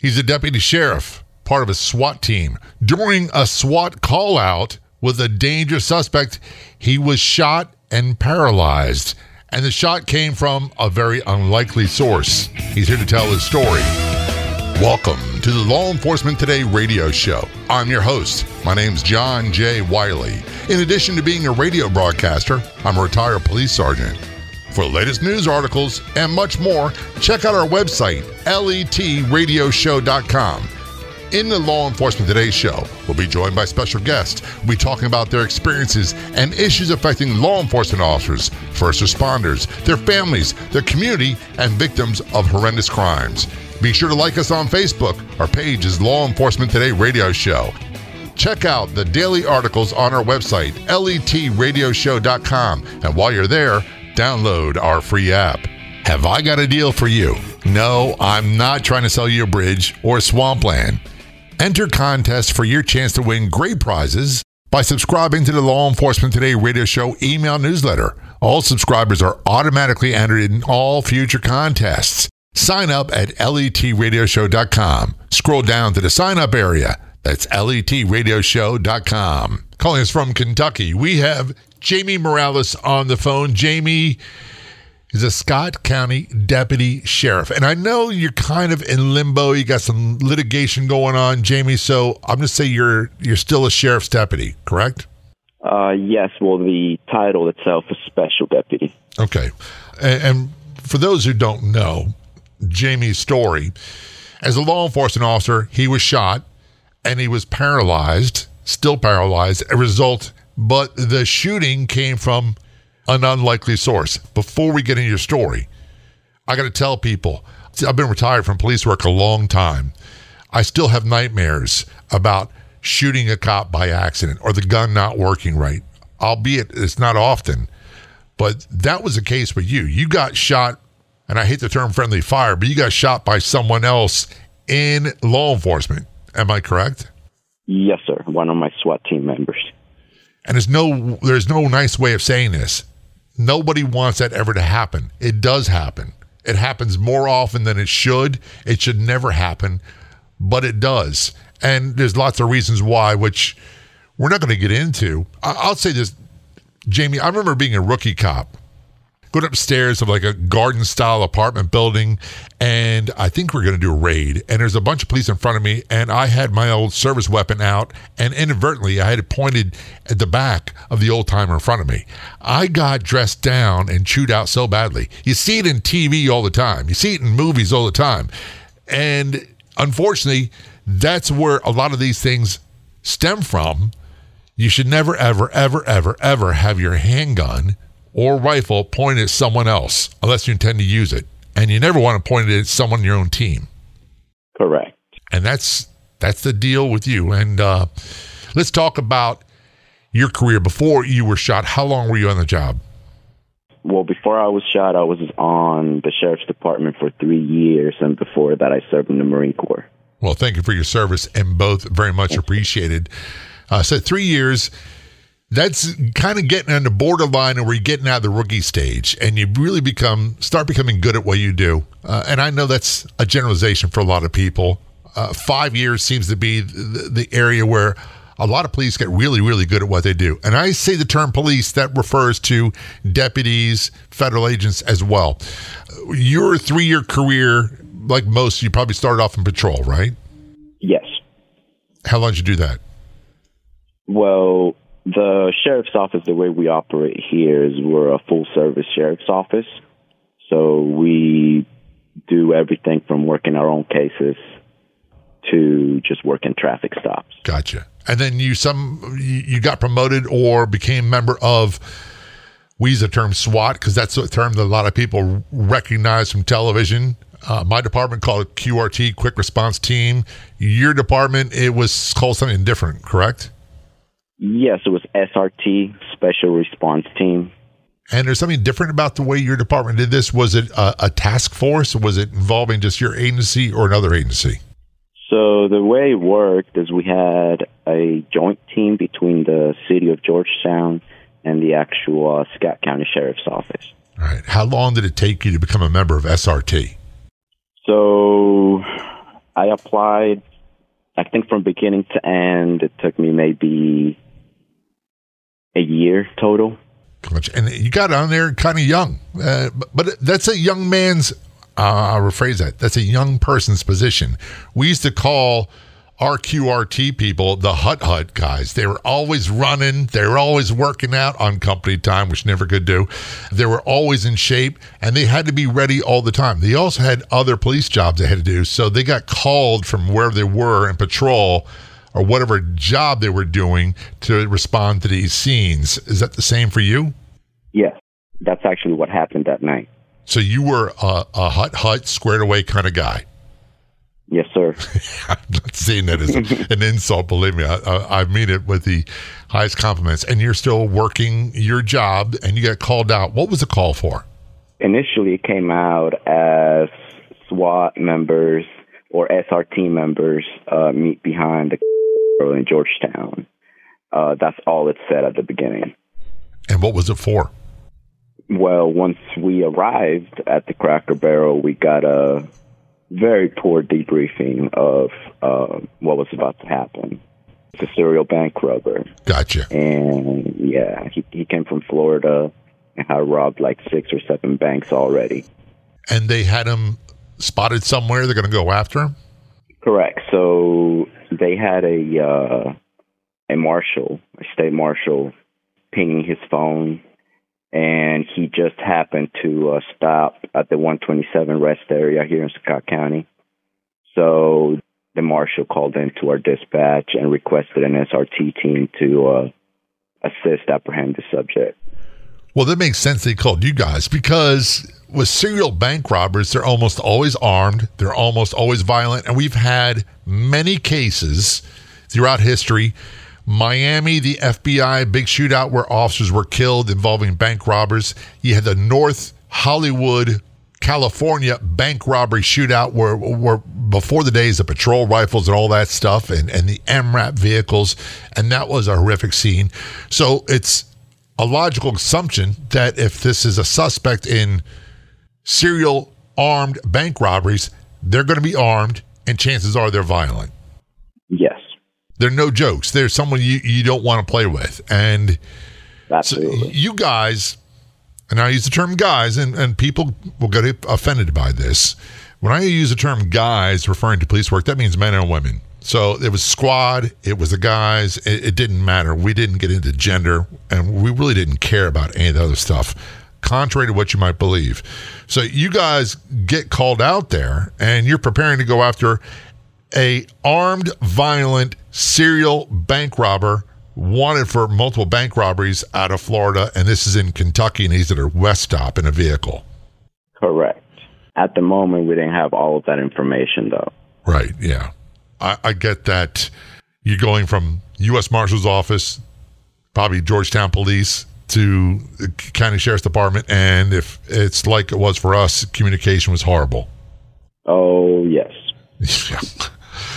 He's a deputy sheriff, part of a SWAT team. During a SWAT call-out with a dangerous suspect, he was shot and paralyzed. And the shot came from a very unlikely source. He's here to tell his story. Welcome to the Law Enforcement Today radio show. I'm your host. My name's John J. Wiley. In addition to being a radio broadcaster, I'm a retired police sergeant. For the latest news articles and much more, check out our website, letradioshow.com. In the Law Enforcement Today show, we'll be joined by special guests. We'll be talking about their experiences and issues affecting law enforcement officers, first responders, their families, their community, and victims of horrendous crimes. Be sure to like us on Facebook. Our page is Law Enforcement Today Radio Show. Check out the daily articles on our website, letradioshow.com. And while you're there, download our free app. Have I got a deal for you? No, I'm not trying to sell you a bridge or swampland. Enter contests for your chance to win great prizes by subscribing to the Law Enforcement Today Radio Show email newsletter. All subscribers are automatically entered in all future contests. Sign up at letradioshow.com. Scroll down to the sign up area. That's letradioshow.com. Calling us from Kentucky, we have Jamie Morales on the phone. Jamie is a Scott County deputy sheriff. And I know you're kind of in limbo. You got some litigation going on, Jamie. So I'm going to say you're still a sheriff's deputy, correct? Yes. Well, the title itself is special deputy. Okay. And for those who don't know Jamie's story, as a law enforcement officer, he was shot and he was paralyzed, still paralyzed, a result, but the shooting came from an unlikely source. Before we get into your story, I got to tell people, I've been retired from police work a long time. I still have nightmares about shooting a cop by accident or the gun not working right, albeit it's not often. But that was the case with you. You got shot, and I hate the term friendly fire, but you got shot by someone else in law enforcement. Am I correct? Yes, sir. One of my SWAT team members. And there's no nice way of saying this. Nobody wants that ever to happen. It does happen. It happens more often than it should. It should never happen, but it does. And there's lots of reasons why, which we're not going to get into. I'll say this, Jamie, I remember being a rookie cop, going upstairs of like a garden-style apartment building, and I think we're going to do a raid. And there's a bunch of police in front of me, and I had my old service weapon out, and inadvertently, I had it pointed at the back of the old-timer in front of me. I got dressed down and chewed out so badly. You see it in TV all the time. You see it in movies all the time. And unfortunately, that's where a lot of these things stem from. You should never, ever, ever, ever, ever have your handgun or rifle pointed at someone else, unless you intend to use it. And you never want to point it at someone in your own team. Correct. And that's the deal with you. And let's talk about your career before you were shot. How long were you on the job? Well, before I was shot, I was on the sheriff's department for 3 years. And before that, I served in the Marine Corps. Well, thank you for your service, and both very much appreciated. So 3 years. That's kind of getting on the borderline and where you're getting out of the rookie stage, and you really start becoming good at what you do. And I know that's a generalization for a lot of people. 5 years seems to be the area where a lot of police get really, really good at what they do. And I say the term police, that refers to deputies, federal agents as well. Your 3-year career, like most, you probably started off in patrol, right? Yes. How long did you do that? Well, the sheriff's office, the way we operate here is we're a full-service sheriff's office. So we do everything from working our own cases to just working traffic stops. Gotcha. And then you got promoted or became member of, we use the term SWAT because that's the term that a lot of people recognize from television. My department called it QRT, Quick Response Team. Your department, it was called something different, correct? Yes, it was SRT, Special Response Team. And there's something different about the way your department did this. Was it a task force? Was it involving just your agency or another agency? So the way it worked is we had a joint team between the city of Georgetown and the actual Scott County Sheriff's Office. All right. How long did it take you to become a member of SRT? So I applied, I think, from beginning to end. It took me maybe a year total. And you got on there kind of young. But that's a young man's, I'll rephrase that, that's a young person's position. We used to call our QRT people the hut guys. They were always running. They were always working out on company time, which never could do. They were always in shape, and they had to be ready all the time. They also had other police jobs they had to do, so they got called from wherever they were in patrol or whatever job they were doing to respond to these scenes. Is that the same for you? Yes. That's actually what happened that night. So you were a hut, squared away kind of guy. Yes, sir. I'm not seeing that as an insult, believe me. I mean it with the highest compliments. And you're still working your job, and you got called out. What was the call for? Initially, it came out as SWAT members or SRT members meet behind the in Georgetown. That's all it said at the beginning. And what was it for? Well, once we arrived at the Cracker Barrel, we got a very poor debriefing of what was about to happen. It's a serial bank robber. Gotcha. And yeah, he came from Florida and had robbed like 6 or 7 banks already. And they had him spotted somewhere. They're going to go after him? Correct. So they had a marshal, a state marshal, pinging his phone, and he just happened to stop at the 127 rest area here in Scott County. So the marshal called into our dispatch and requested an SRT team to assist apprehend the subject. Well, that makes sense they called you guys, because with serial bank robbers, they're almost always armed, they're almost always violent, and we've had many cases throughout history. Miami, the FBI, big shootout where officers were killed involving bank robbers. You had the North Hollywood, California bank robbery shootout where before the days of patrol rifles and all that stuff and the MRAP vehicles, and that was a horrific scene. So it's a logical assumption that if this is a suspect in serial armed bank robberies, they're going to be armed, and chances are they're violent. Yes. They're no jokes. They're someone you don't want to play with. And so you guys, and I use the term guys, and people will get offended by this. When I use the term guys referring to police work, that means men and women. So it was squad, it was the guys, it didn't matter. We didn't get into gender, and we really didn't care about any of the other stuff, contrary to what you might believe. So you guys get called out there, and you're preparing to go after a armed, violent, serial bank robber wanted for multiple bank robberies out of Florida, and this is in Kentucky, and he's at a rest stop in a vehicle. Correct. At the moment, we didn't have all of that information, though. Right, yeah. I get that you're going from U.S. Marshals Office, probably Georgetown Police, to the County Sheriff's Department, and if it's like it was for us, communication was horrible. Oh, yes.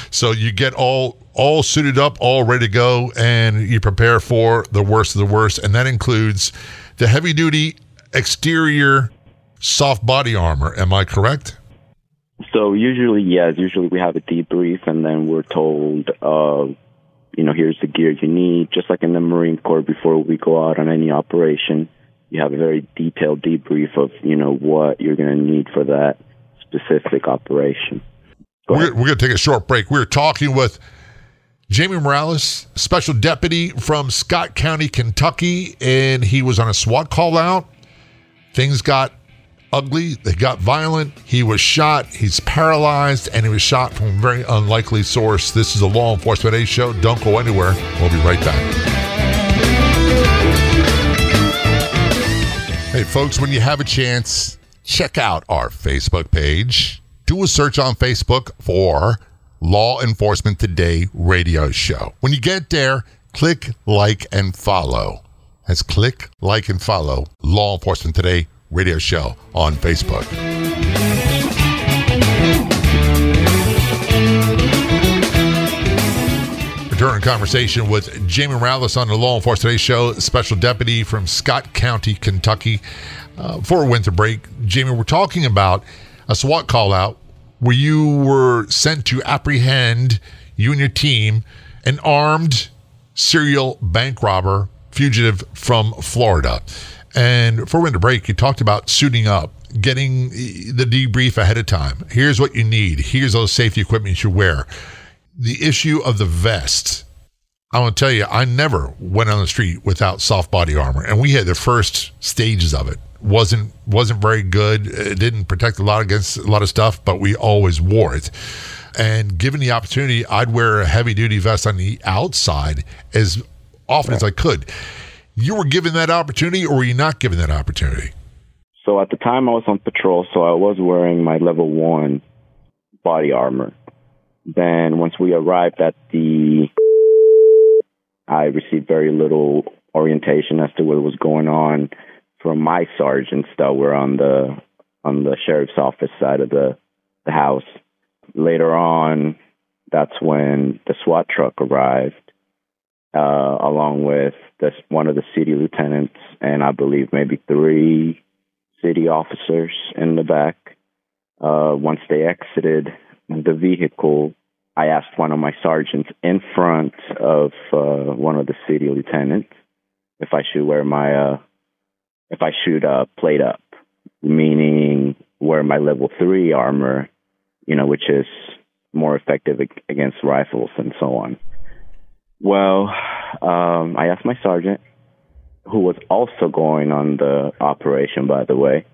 So you get all suited up, all ready to go, and you prepare for the worst of the worst, and that includes the heavy-duty exterior soft body armor. Am I correct? So usually, yes. Usually we have a debrief, and then we're told, here's the gear you need. Just like in the Marine Corps, before we go out on any operation, you have a very detailed debrief of, what you're going to need for that specific operation. We're going to take a short break. We're talking with Jamie Morales, special deputy from Scott County, Kentucky, and he was on a SWAT call out. Things got ugly. They got violent. He was shot. He's paralyzed, and he was shot from a very unlikely source. This is the Law Enforcement Today show. Don't go anywhere. We'll be right back. Hey, folks, when you have a chance, check out our Facebook page. Do a search on Facebook for Law Enforcement Today Radio Show. When you get there, click like and follow. That's click like and follow Law Enforcement Today Radio Show on Facebook. Returning conversation with Jamie Morales on the Law Enforcement Today Show, special deputy from Scott County, Kentucky. For a winter break, Jamie, we're talking about a SWAT call out where you were sent to apprehend, you and your team, an armed serial bank robber fugitive from Florida. And before we went to break, you talked about suiting up, getting the debrief ahead of time. Here's what you need. Here's all the safety equipment you should wear. The issue of the vest. I want to tell you, I never went on the street without soft body armor, and we had the first stages of it. Wasn't very good. It didn't protect a lot against a lot of stuff, but we always wore it. And given the opportunity, I'd wear a heavy-duty vest on the outside as often as I could. You were given that opportunity, or were you not given that opportunity? So at the time, I was on patrol, so I was wearing my level 1 body armor. Then once we arrived at the... I received very little orientation as to what was going on from my sergeants that were on the sheriff's office side of the house. Later on, that's when the SWAT truck arrived, along with one of the city lieutenants and I believe maybe 3 city officers in the back. Once they exited the vehicle, I asked one of my sergeants in front of one of the city lieutenants if I should wear my plate up, meaning wear my level 3 armor, which is more effective against rifles and so on. Well, I asked my sergeant, who was also going on the operation, by the way,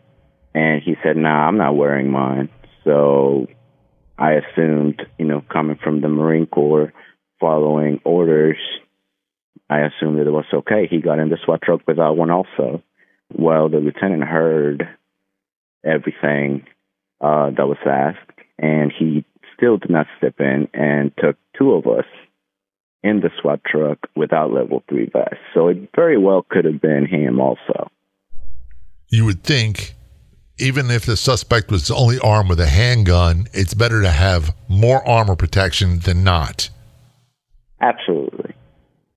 and he said, "Nah, I'm not wearing mine." So I assumed, coming from the Marine Corps, following orders, I assumed that it was okay. He got in the SWAT truck without one also. Well, the lieutenant heard everything that was asked, and he still did not step in and took 2 of us in the SWAT truck without level 3 vests. So it very well could have been him also. You would think, even if the suspect was only armed with a handgun, it's better to have more armor protection than not. Absolutely.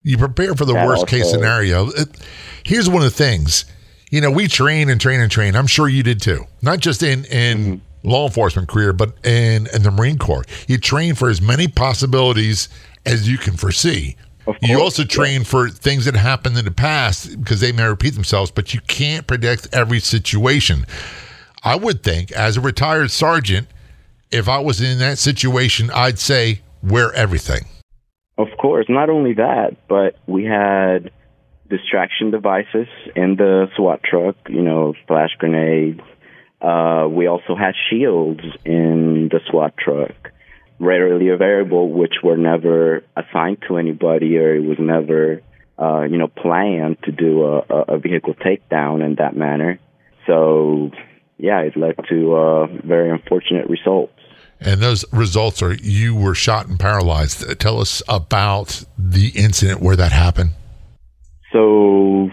You prepare for the worst case scenario. Here's one of the things. We train and train and train. I'm sure you did too. Not just in law enforcement career, but in the Marine Corps. You train for as many possibilities as you can foresee. You also train for things that happened in the past because they may repeat themselves, but you can't predict every situation. I would think, as a retired sergeant, if I was in that situation, I'd say, wear everything. Of course. Not only that, but we had distraction devices in the SWAT truck, flash grenades. We also had shields in the SWAT truck, readily available, which were never assigned to anybody, or it was never, planned to do a vehicle takedown in that manner. So... yeah, it led to very unfortunate results. And those results are you were shot and paralyzed. Tell us about the incident where that happened. So,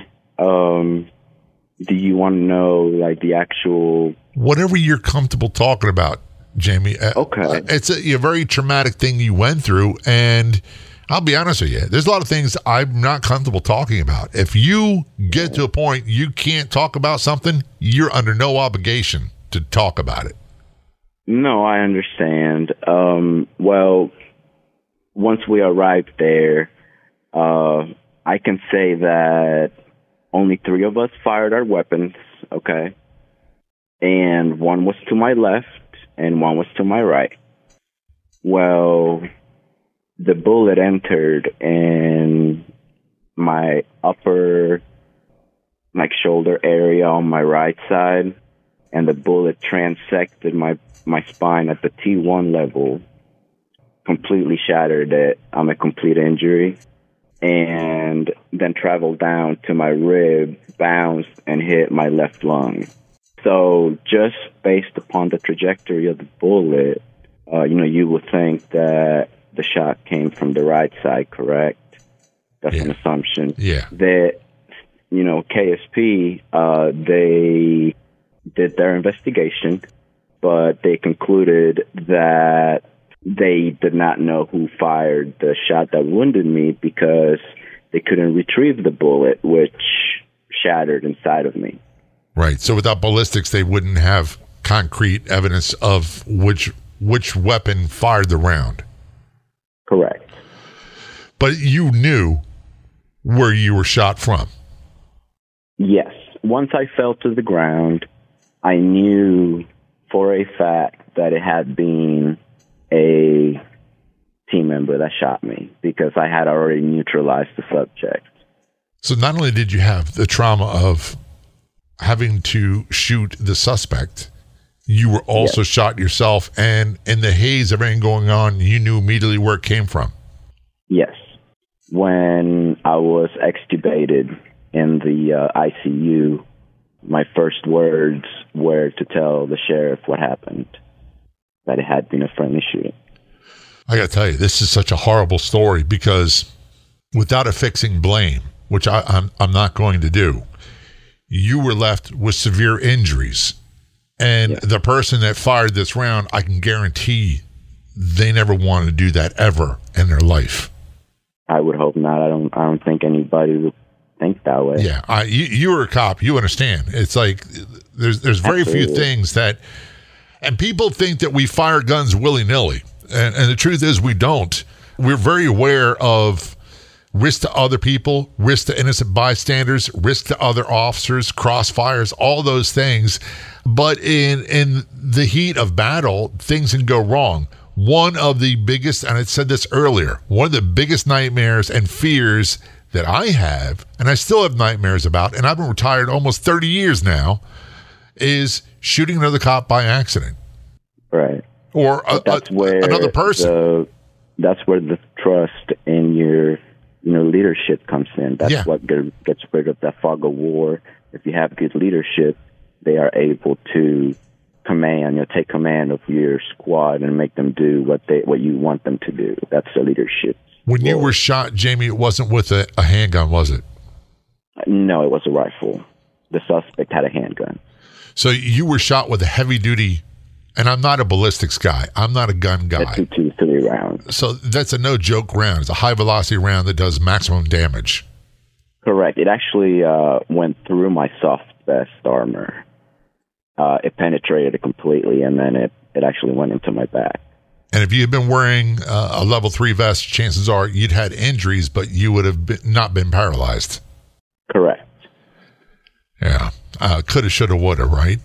do you want to know the actual... whatever you're comfortable talking about, Jamie. Okay. It's a very traumatic thing you went through, and I'll be honest with you, there's a lot of things I'm not comfortable talking about. If you get to a point you can't talk about something, you're under no obligation to talk about it. No, I understand. Well, once we arrived there, I can say that only 3 of us fired our weapons, okay? And one was to my left and one was to my right. Well... the bullet entered in my upper shoulder area on my right side, and the bullet transected my spine at the T1 level, completely shattered it. I'm a complete injury, and then traveled down to my rib, bounced, and hit my left lung. So just based upon the trajectory of the bullet, you would think that the shot came from the right side, correct? That's an assumption. Yeah. That, KSP, they did their investigation, but they concluded that they did not know who fired the shot that wounded me because they couldn't retrieve the bullet, which shattered inside of me. Right. So without ballistics, they wouldn't have concrete evidence of which which weapon fired the round. Correct. But you knew where you were shot from. Yes. Once I fell to the ground, I knew for a fact that it had been a team member that shot me because I had already neutralized the subject. So not only did you have the trauma of having to shoot the suspect, you were also yes. shot yourself, and in the haze of everything going on, you knew immediately where it came from. Yes. When I was extubated in the ICU, my first words were to tell the sheriff what happened, that it had been a friendly shooting. I got to tell you, this is such a horrible story because without affixing blame, which I'm not going to do, you were left with severe injuries. And yeah. the person that fired this round, I can guarantee they never want to do that ever in their life. I would hope not. I don't think anybody would think that way. Yeah. You were a cop. You understand. It's like there's very Absolutely. Few things that, and people think that we fire guns willy-nilly. And the truth is we don't. We're very aware of risk to other people, risk to innocent bystanders, risk to other officers, crossfires, all those things. But in the heat of battle, things can go wrong. One of the biggest, and I said this earlier, one of the biggest nightmares and fears that I have, and I still have nightmares about, and I've been retired almost 30 years now, is shooting another cop by accident. Right. Or another person. That's where the trust in your leadership comes in. That's yeah. what gets rid of that fog of war. If you have good leadership, they are able to take command of your squad and make them do what you want them to do. That's the leadership. When you were shot, Jamie, it wasn't with a handgun, was it? No, it was a rifle. The suspect had a handgun. So you were shot with a heavy-duty, and I'm not a ballistics guy. I'm not a gun guy. A 223 round. So that's a no-joke round. It's a high-velocity round that does maximum damage. Correct. It actually went through my soft vest armor. It penetrated it completely, and then it actually went into my back. And if you had been wearing a level 3 vest, chances are you'd had injuries, but you would have not been paralyzed. Correct. Yeah. Coulda, shoulda, woulda, right?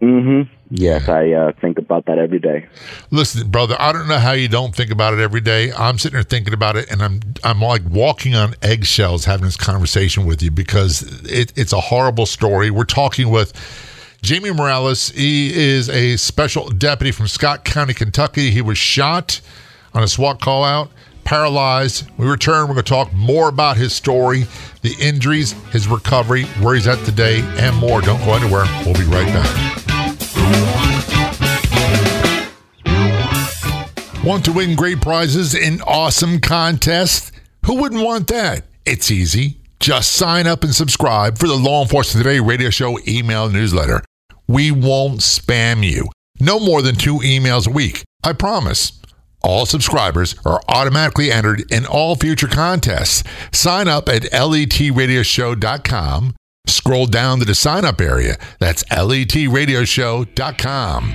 Mm-hmm. Yes, yeah. I think about that every day. Listen, brother, I don't know how you don't think about it every day. I'm sitting here thinking about it, and I'm like walking on eggshells having this conversation with you because it's a horrible story. We're talking with Jamie Morales. He is a special deputy from Scott County, Kentucky. He was shot on a SWAT call out, paralyzed. When we return, we're going to talk more about his story, the injuries, his recovery, where he's at today, and more. Don't go anywhere. We'll be right back. Want to win great prizes in awesome contests? Who wouldn't want that? It's easy. Just sign up and subscribe for the Law Enforcement Today radio show email newsletter. We won't spam you. No more than 2 emails a week. I promise. All subscribers are automatically entered in all future contests. Sign up at letradioshow.com. Scroll down to the sign up area. That's letradioshow.com.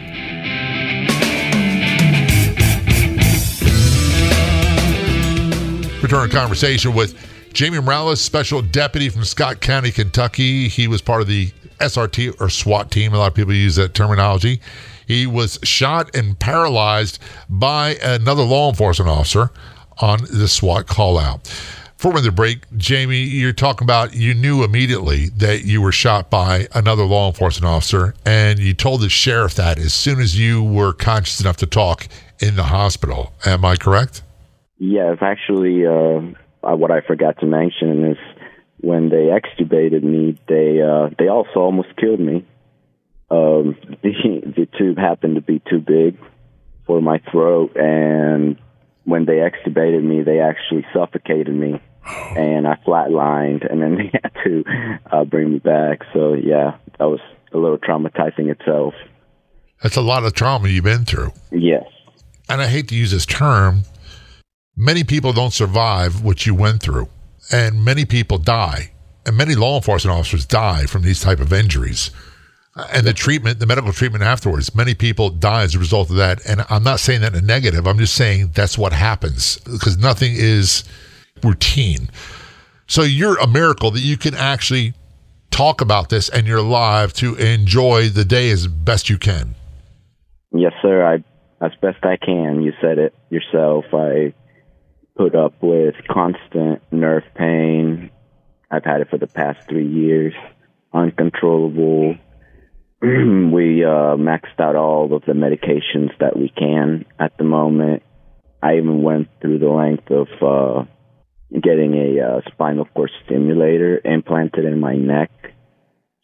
Return conversation with Jamie Morales, special deputy from Scott County, Kentucky. He was part of the SRT or SWAT team. A lot of people use that terminology. He was shot and paralyzed by another law enforcement officer on the SWAT call out. Before the break, Jamie, you're talking about you knew immediately that you were shot by another law enforcement officer, and you told the sheriff that as soon as you were conscious enough to talk in the hospital. Am I correct? Yes, actually, what I forgot to mention is when they extubated me, they also almost killed me. The tube happened to be too big for my throat, and when they extubated me, they actually suffocated me, and I flatlined, and then they had to bring me back. So, yeah, that was a little traumatizing itself. That's a lot of trauma you've been through. Yes. And I hate to use this term. Many people don't survive what you went through, and many people die, and many law enforcement officers die from these type of injuries. And the treatment, the medical treatment afterwards, many people die as a result of that. And I'm not saying that in a negative. I'm just saying that's what happens because nothing is routine. So you're a miracle that you can actually talk about this and you're live to enjoy the day as best you can. Yes, sir. As best I can. You said it yourself. I put up with constant nerve pain. I've had it for the past 3 years. Uncontrollable. We maxed out all of the medications that we can at the moment. I even went through the length of getting a spinal cord stimulator implanted in my neck.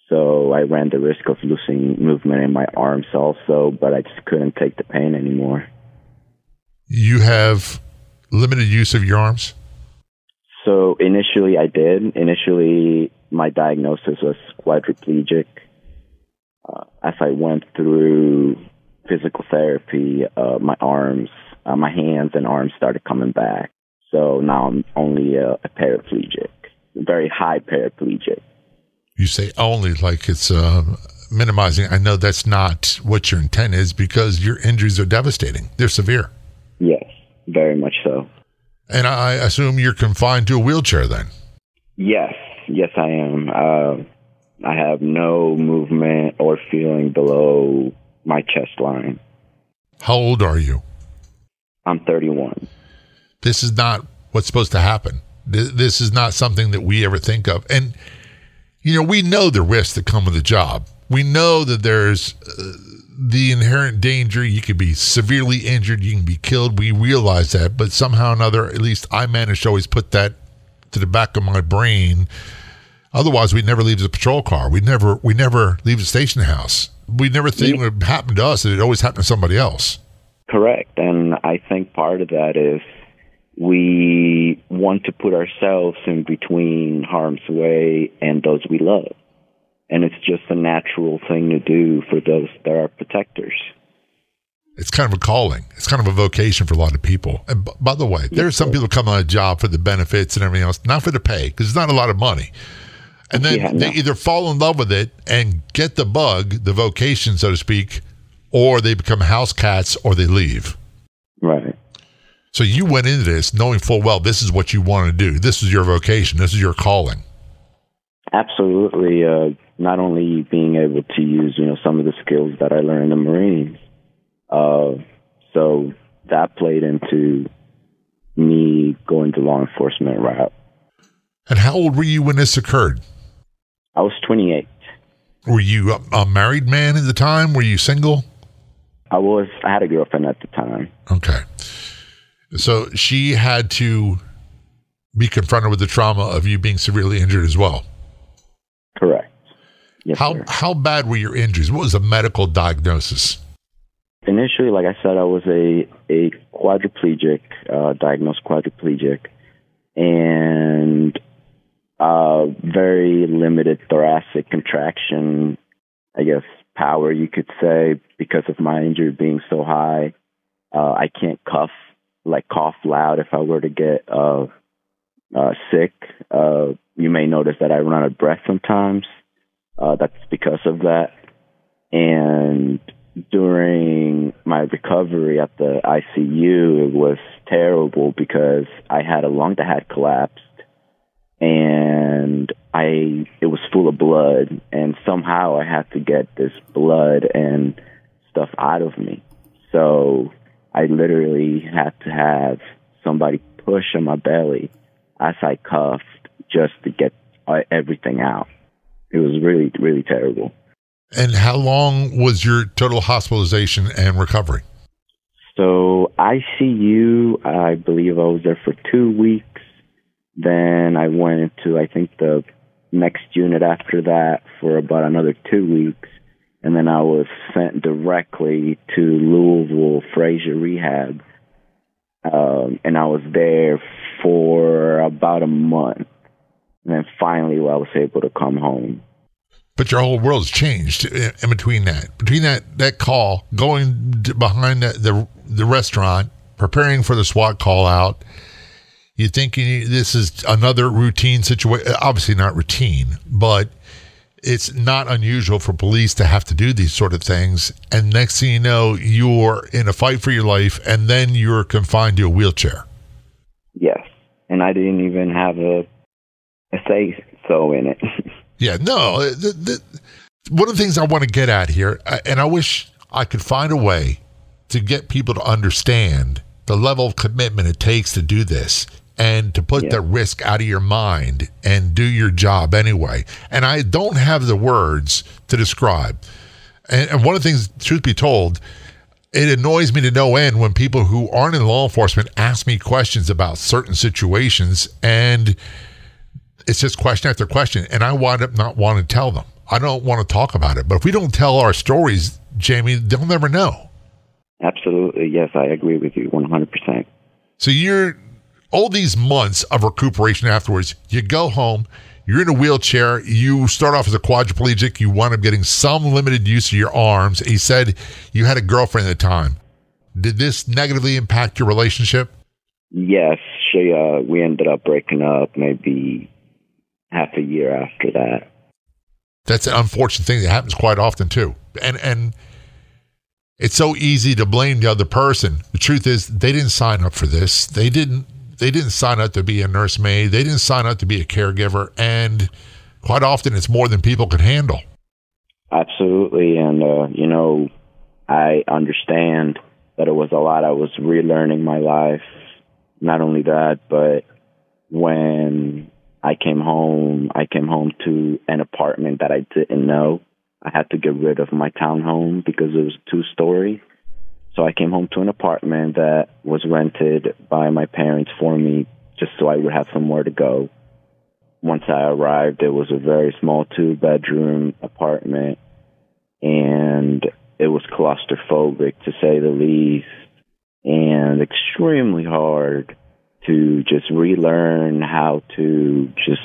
So I ran the risk of losing movement in my arms also, but I just couldn't take the pain anymore. You have limited use of your arms? So initially I did. Initially my diagnosis was quadriplegic. As I went through physical therapy, my hands and arms started coming back. So now I'm only a paraplegic, very high paraplegic. You say only like it's minimizing. I know that's not what your intent is because your injuries are devastating. They're severe. Yes, very much so. And I assume you're confined to a wheelchair then? Yes. Yes, I am. I have no movement or feeling below my chest line. How old are you? I'm 31. This is not what's supposed to happen. This is not something that we ever think of. And, you know, we know the risks that come with the job. We know that there's the inherent danger. You could be severely injured. You can be killed. We realize that. But somehow or another, at least I managed to always put that to the back of my brain. Otherwise, we'd never leave the patrol car. We'd never leave the station house. We'd never think it would happen to us. It always happened to somebody else. Correct. And I think part of that is we want to put ourselves in between harm's way and those we love. And it's just a natural thing to do for those that are protectors. It's kind of a calling. It's kind of a vocation for a lot of people. And by the way, there are some people who come on a job for the benefits and everything else, not for the pay, because it's not a lot of money. And then they either fall in love with it and get the bug, the vocation, so to speak, or they become house cats or they leave. Right. So you went into this knowing full well this is what you want to do. This is your vocation. This is your calling. Absolutely. Not only being able to use, some of the skills that I learned in the Marines, so that played into me going the law enforcement route. And how old were you when this occurred? I was 28. Were you a married man at the time? Were you single? I was. I had a girlfriend at the time. Okay. So she had to be confronted with the trauma of you being severely injured as well? Correct. Yes, how bad were your injuries? What was the medical diagnosis? Initially, like I said, I was a quadriplegic, diagnosed quadriplegic, and very limited thoracic contraction, I guess, power, you could say, because of my injury being so high. I can't cough loud if I were to get sick. You may notice that I run out of breath sometimes. That's because of that. And during my recovery at the ICU, it was terrible because I had a lung that had collapsed and it was full of blood, and somehow I had to get this blood and stuff out of me. So I literally had to have somebody push on my belly as I cuffed just to get everything out. It was really, really terrible. And how long was your total hospitalization and recovery? So ICU, I believe I was there for 2 weeks. Then I went into, I think, the next unit after that for about another 2 weeks. And then I was sent directly to Louisville, Frazier Rehab. And I was there for about a month. And then finally I was able to come home. But your whole world's changed in between that. Between that call, going behind the restaurant, preparing for the SWAT call out, you're thinking this is another routine situation. Obviously not routine, but it's not unusual for police to have to do these sort of things. And next thing you know, you're in a fight for your life, and then you're confined to a wheelchair. Yes. And I didn't even have a say-so in it. Yeah, no. One of the things I want to get at here, and I wish I could find a way to get people to understand the level of commitment it takes to do this and to put the risk out of your mind and do your job anyway. And I don't have the words to describe. And one of the things, truth be told, it annoys me to no end when people who aren't in law enforcement ask me questions about certain situations, and it's just question after question, and I wind up not wanting to tell them. I don't want to talk about it. But if we don't tell our stories, Jamie, they'll never know. Absolutely. Yes, I agree with you 100%. So you're... all these months of recuperation afterwards, you go home, you're in a wheelchair, you start off as a quadriplegic, you wind up getting some limited use of your arms. He said you had a girlfriend at the time. Did this negatively impact your relationship? Yes. She, we ended up breaking up maybe half a year after that. That's an unfortunate thing that happens quite often too. And it's so easy to blame the other person. The truth is they didn't sign up for this. They didn't sign up to be a nursemaid. They didn't sign up to be a caregiver. And quite often it's more than people can handle. Absolutely. And, you know, I understand that it was a lot. I was relearning my life. Not only that, but when I came home to an apartment that I didn't know. I had to get rid of my townhome because it was two-story. So I came home to an apartment that was rented by my parents for me just so I would have somewhere to go. Once I arrived, it was a very small two-bedroom apartment, and it was claustrophobic, to say the least, and extremely hard to just relearn how to just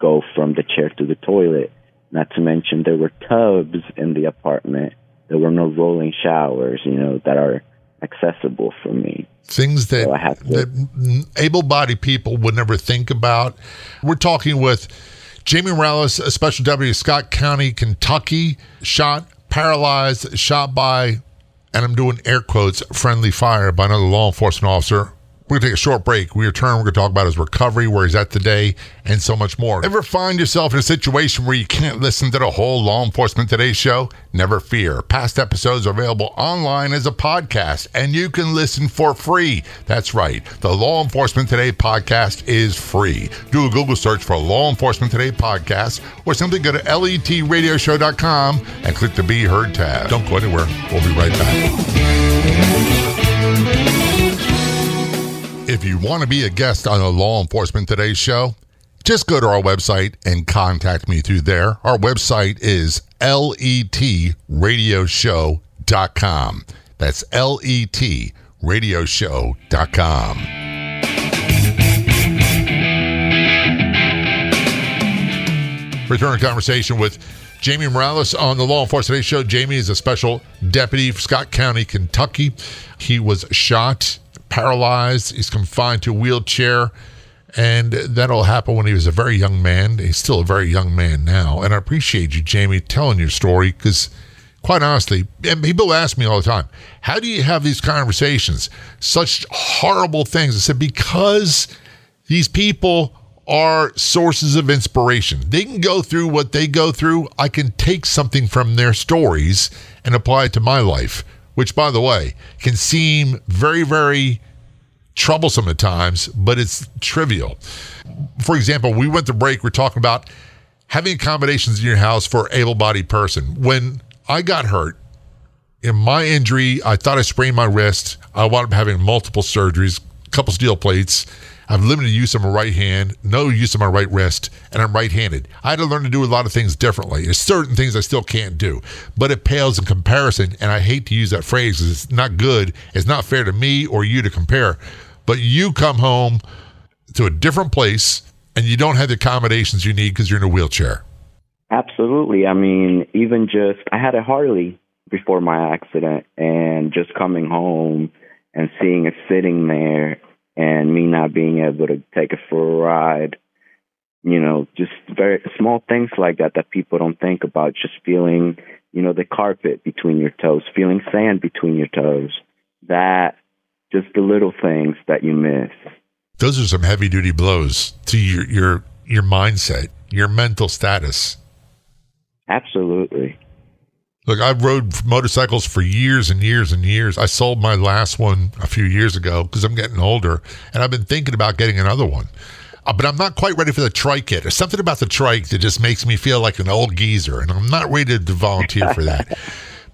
go from the chair to the toilet. Not to mention there were tubs in the apartment. There were no rolling showers, you know, that are accessible for me. Things that, that able-bodied people would never think about. We're talking with Jamie Morales, a special deputy of Scott County, Kentucky, shot, paralyzed, shot by, and I'm doing air quotes, friendly fire by another law enforcement officer. We're going to take a short break. We return. We're going to talk about his recovery, where he's at today, and so much more. Ever find yourself in a situation where you can't listen to the whole Law Enforcement Today show? Never fear. Past episodes are available online as a podcast, and you can listen for free. That's right. The Law Enforcement Today podcast is free. Do a Google search for Law Enforcement Today podcast, or simply go to letradioshow.com and click the Be Heard tab. Don't go anywhere. We'll be right back. If you want to be a guest on the Law Enforcement Today show, just go to our website and contact me through there. Our website is letradioshow.com. That's letradioshow.com. Return to conversation with Jamie Morales on the Law Enforcement Today show. Jamie is a special deputy for Scott County, Kentucky. He was shot, paralyzed, he's confined to a wheelchair, and that'll happen when he was a very young man. He's still a very young man now, and I appreciate you, Jamie, telling your story, because quite honestly, and people ask me all the time, how do you have these conversations, such horrible things? I said, because these people are sources of inspiration. They can go through what they go through. I can take something from their stories and apply it to my life, which, by the way, can seem very, very troublesome at times, but it's trivial. For example, we went to break, we're talking about having accommodations in your house for an able-bodied person. When I got hurt, in my injury, I thought I sprained my wrist. I wound up having multiple surgeries, a couple steel plates. I have limited use of my right hand, no use of my right wrist, and I'm right-handed. I had to learn to do a lot of things differently. There's certain things I still can't do, but it pales in comparison, and I hate to use that phrase because it's not good. It's not fair to me or you to compare, but you come home to a different place, and you don't have the accommodations you need because you're in a wheelchair. Absolutely. I mean, even just, I had a Harley before my accident, and just coming home and seeing it sitting there, and me not being able to take it for a ride you know, just very small things like that that people don't think about. Just feeling, you know, the carpet between your toes, feeling sand between your toes. That, just the little things that you miss. Those are some heavy duty blows to your mindset, your mental status. Absolutely. Look, I've rode motorcycles for years and years and years. I sold my last one a few years ago because I'm getting older, and I've been thinking about getting another one. But I'm not quite ready for the trike yet. There's something about the trike that just makes me feel like an old geezer, and I'm not ready to volunteer for that.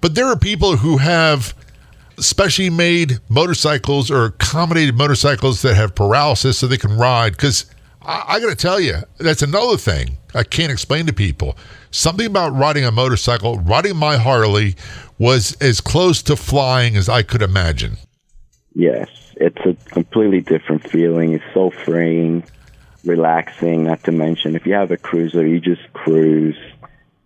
But there are people who have specially made motorcycles or accommodated motorcycles that have paralysis so they can ride, because I got to tell you, that's another thing I can't explain to people. Something about riding a motorcycle, riding my Harley, was as close to flying as I could imagine. Yes, it's a completely different feeling. It's so freeing, relaxing, not to mention if you have a cruiser, you just cruise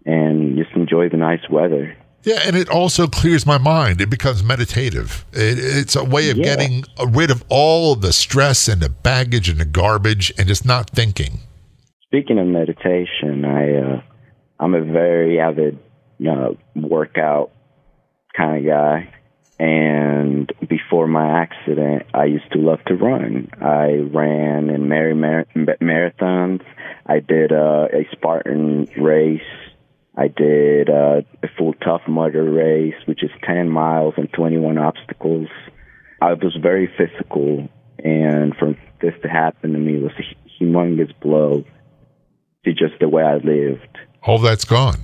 and just enjoy the nice weather. Yeah, and it also clears my mind. It becomes meditative. It's a way of getting rid of all of the stress and the baggage and the garbage and just not thinking. Speaking of meditation, I'm a very avid workout kind of guy. And before my accident, I used to love to run. I ran in marathons. I did a Spartan race. I did a full Tough Mudder race, which is 10 miles and 21 obstacles. I was very physical, and for this to happen to me was a humongous blow to just the way I lived. All that's gone.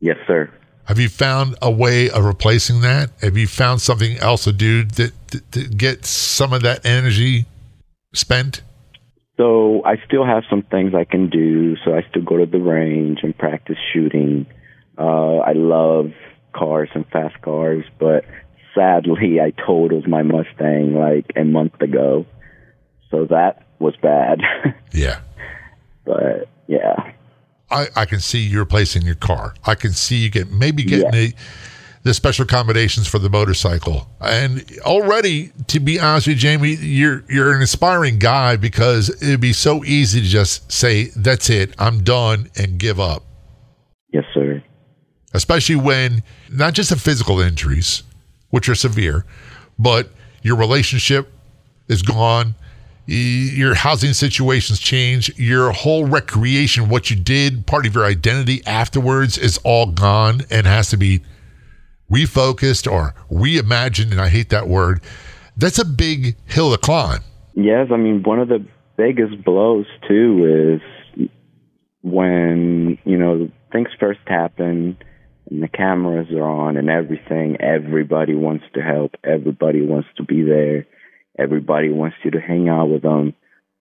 Yes, sir. Have you found a way of replacing that? Have you found something else to do to get some of that energy spent? So I still have some things I can do. So I still go to the range and practice shooting. I love cars and fast cars, but sadly I totaled my Mustang like a month ago. So that was bad. Yeah. But yeah. I can see you replacing your car. I can see you getting the special accommodations for the motorcycle. And already, to be honest with you, Jamie, you're an inspiring guy, because it'd be so easy to just say, that's it, I'm done, and give up. Yes, sir. Especially when not just the physical injuries, which are severe, but your relationship is gone, your housing situations change, your whole recreation, what you did, part of your identity afterwards is all gone and has to be refocused or reimagined, and I hate that word. That's a big hill to climb. Yes, I mean, one of the biggest blows, too, is when, you know, things first happen and the cameras are on and everything, everybody wants to help, everybody wants to be there, everybody wants you to hang out with them.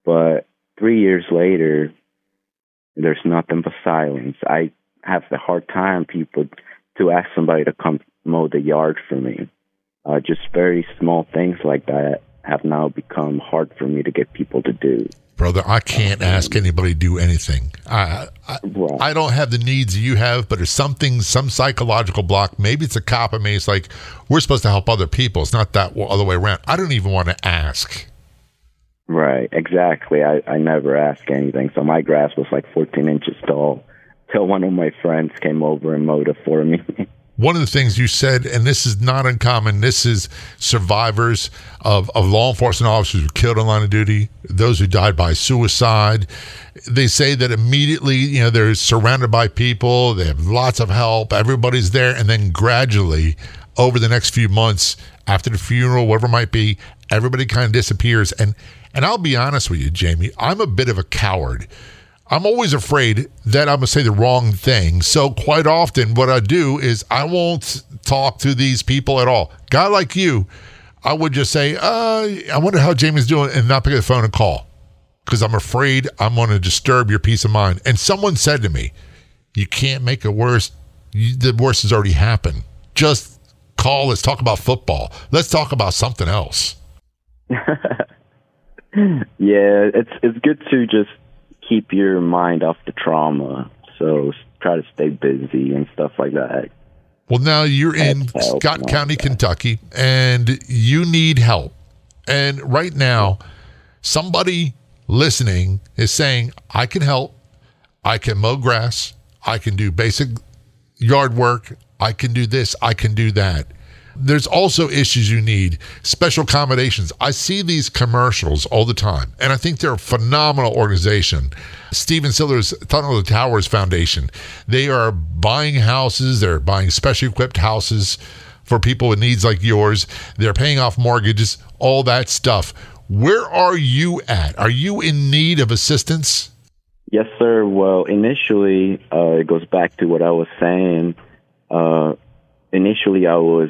But 3 years later, there's nothing but silence. I have a hard time, people, to ask somebody to come mow the yard for me. Just very small things like that have now become hard for me to get people to do. Brother, I can't ask anybody to do anything. I don't have the needs you have, but there's something, some psychological block. Maybe it's a cop. Maybe it's like, we're supposed to help other people. It's not that other way around. I don't even want to ask. Right, exactly. I never ask anything. So my grass was like 14 inches tall till one of my friends came over and mowed it for me. One of the things you said, and this is not uncommon, this is survivors of law enforcement officers who were killed in line of duty, those who died by suicide. They say that immediately, you know, they're surrounded by people, they have lots of help, everybody's there, and then gradually, over the next few months, after the funeral, whatever it might be, everybody kind of disappears. And I'll be honest with you, Jamie, I'm a bit of a coward. I'm always afraid that I'm going to say the wrong thing. So quite often what I do is I won't talk to these people at all. Guy like you, I would just say, I wonder how Jamie's doing, and not pick up the phone and call, because I'm afraid I'm going to disturb your peace of mind. And someone said to me, you can't make it worse. The worst has already happened. Just call. Let's talk about football. Let's talk about something else. Yeah, it's good to just keep your mind off the trauma. So try to stay busy and stuff like that. Well, now you're in Scott County, Kentucky, and you need help. And right now, somebody listening is saying, I can help. I can mow grass. I can do basic yard work. I can do this. I can do that. There's also issues you need, special accommodations. I see these commercials all the time, and I think they're a phenomenal organization. Stephen Siller's Tunnel to the Towers Foundation. They are buying houses. They're buying specially equipped houses for people with needs like yours. They're paying off mortgages, all that stuff. Where are you at? Are you in need of assistance? Yes, sir. Well, initially, it goes back to what I was saying. Initially, I was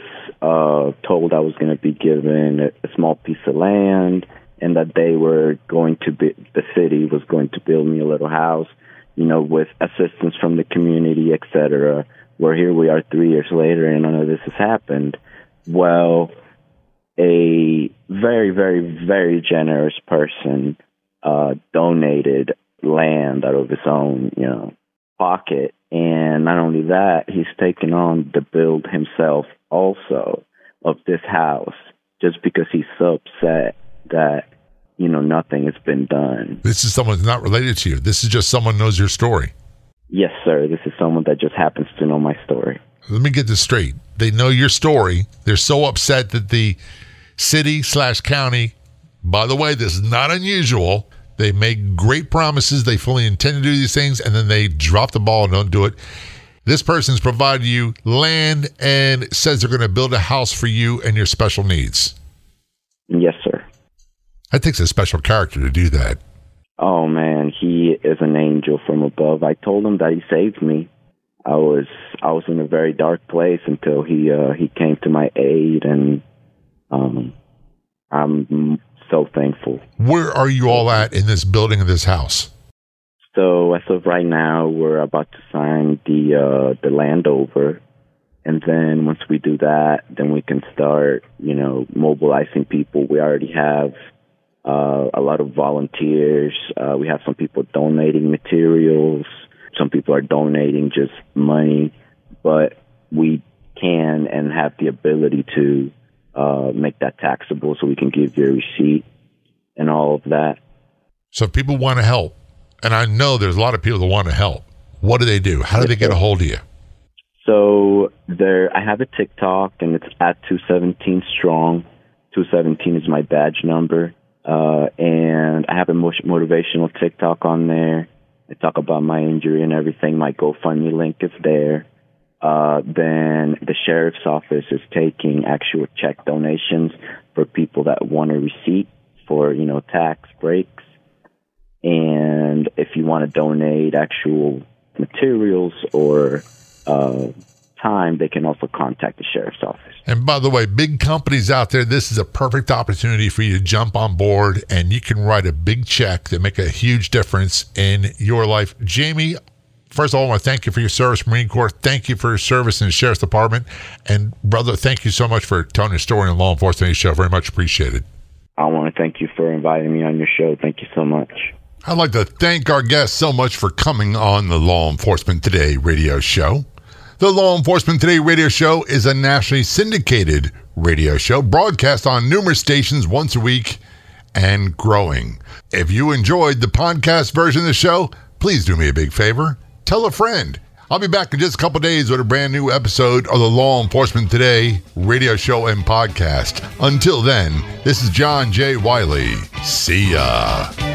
told I was going to be given a small piece of land, and that they were going to be, the city was going to build me a little house, you know, with assistance from the community, etc. Where here we are 3 years later, and none of this has happened. Well, a very, very, very generous person donated land out of his own, you know, pocket. And not only that, he's taken on the build himself also of this house just because he's so upset that, you know, nothing has been done. This is someone that's not related to you. This is just someone who knows your story. Yes, sir. This is someone that just happens to know my story. Let me get this straight. They know your story. They're so upset that the city/county, by the way, this is not unusual. They make great promises. They fully intend to do these things, and then they drop the ball and don't do it. This person's provided you land and says they're going to build a house for you and your special needs. Yes, sir. That takes a special character to do that. Oh, man, he is an angel from above. I told him that he saved me. I was in a very dark place until he came to my aid, and I'm so thankful. Where are you all at in this building of this house? So as of right now, we're about to sign the land over, and then once we do that, then we can start, you know, mobilizing people. We already have a lot of volunteers. We have some people donating materials. Some people are donating just money, but we can and have the ability to make that taxable, so we can give you a receipt and all of that. So if people want to help, and I know there's a lot of people that want to help, what do they do? How do they get a hold of you? So there, I have a TikTok, and it's at 217 strong. 217 is my badge number. And I have a motivational TikTok on there. I talk about my injury and everything. My GoFundMe link is there. Then the sheriff's office is taking actual check donations for people that want a receipt for, you know, tax breaks. And if you want to donate actual materials or time, they can also contact the sheriff's office. And by the way, big companies out there, this is a perfect opportunity for you to jump on board, and you can write a big check that make a huge difference in your life. Jamie, first of all, I want to thank you for your service, Marine Corps. Thank you for your service in the Sheriff's Department. And, brother, thank you so much for telling your story on Law Enforcement Today Show. Very much appreciated. I want to thank you for inviting me on your show. Thank you so much. I'd like to thank our guests so much for coming on the Law Enforcement Today radio show. The Law Enforcement Today radio show is a nationally syndicated radio show broadcast on numerous stations once a week and growing. If you enjoyed the podcast version of the show, please do me a big favor. Tell a friend. I'll be back in just a couple days with a brand new episode of the Law Enforcement Today radio show and podcast. Until then, this is John J. Wiley. See ya.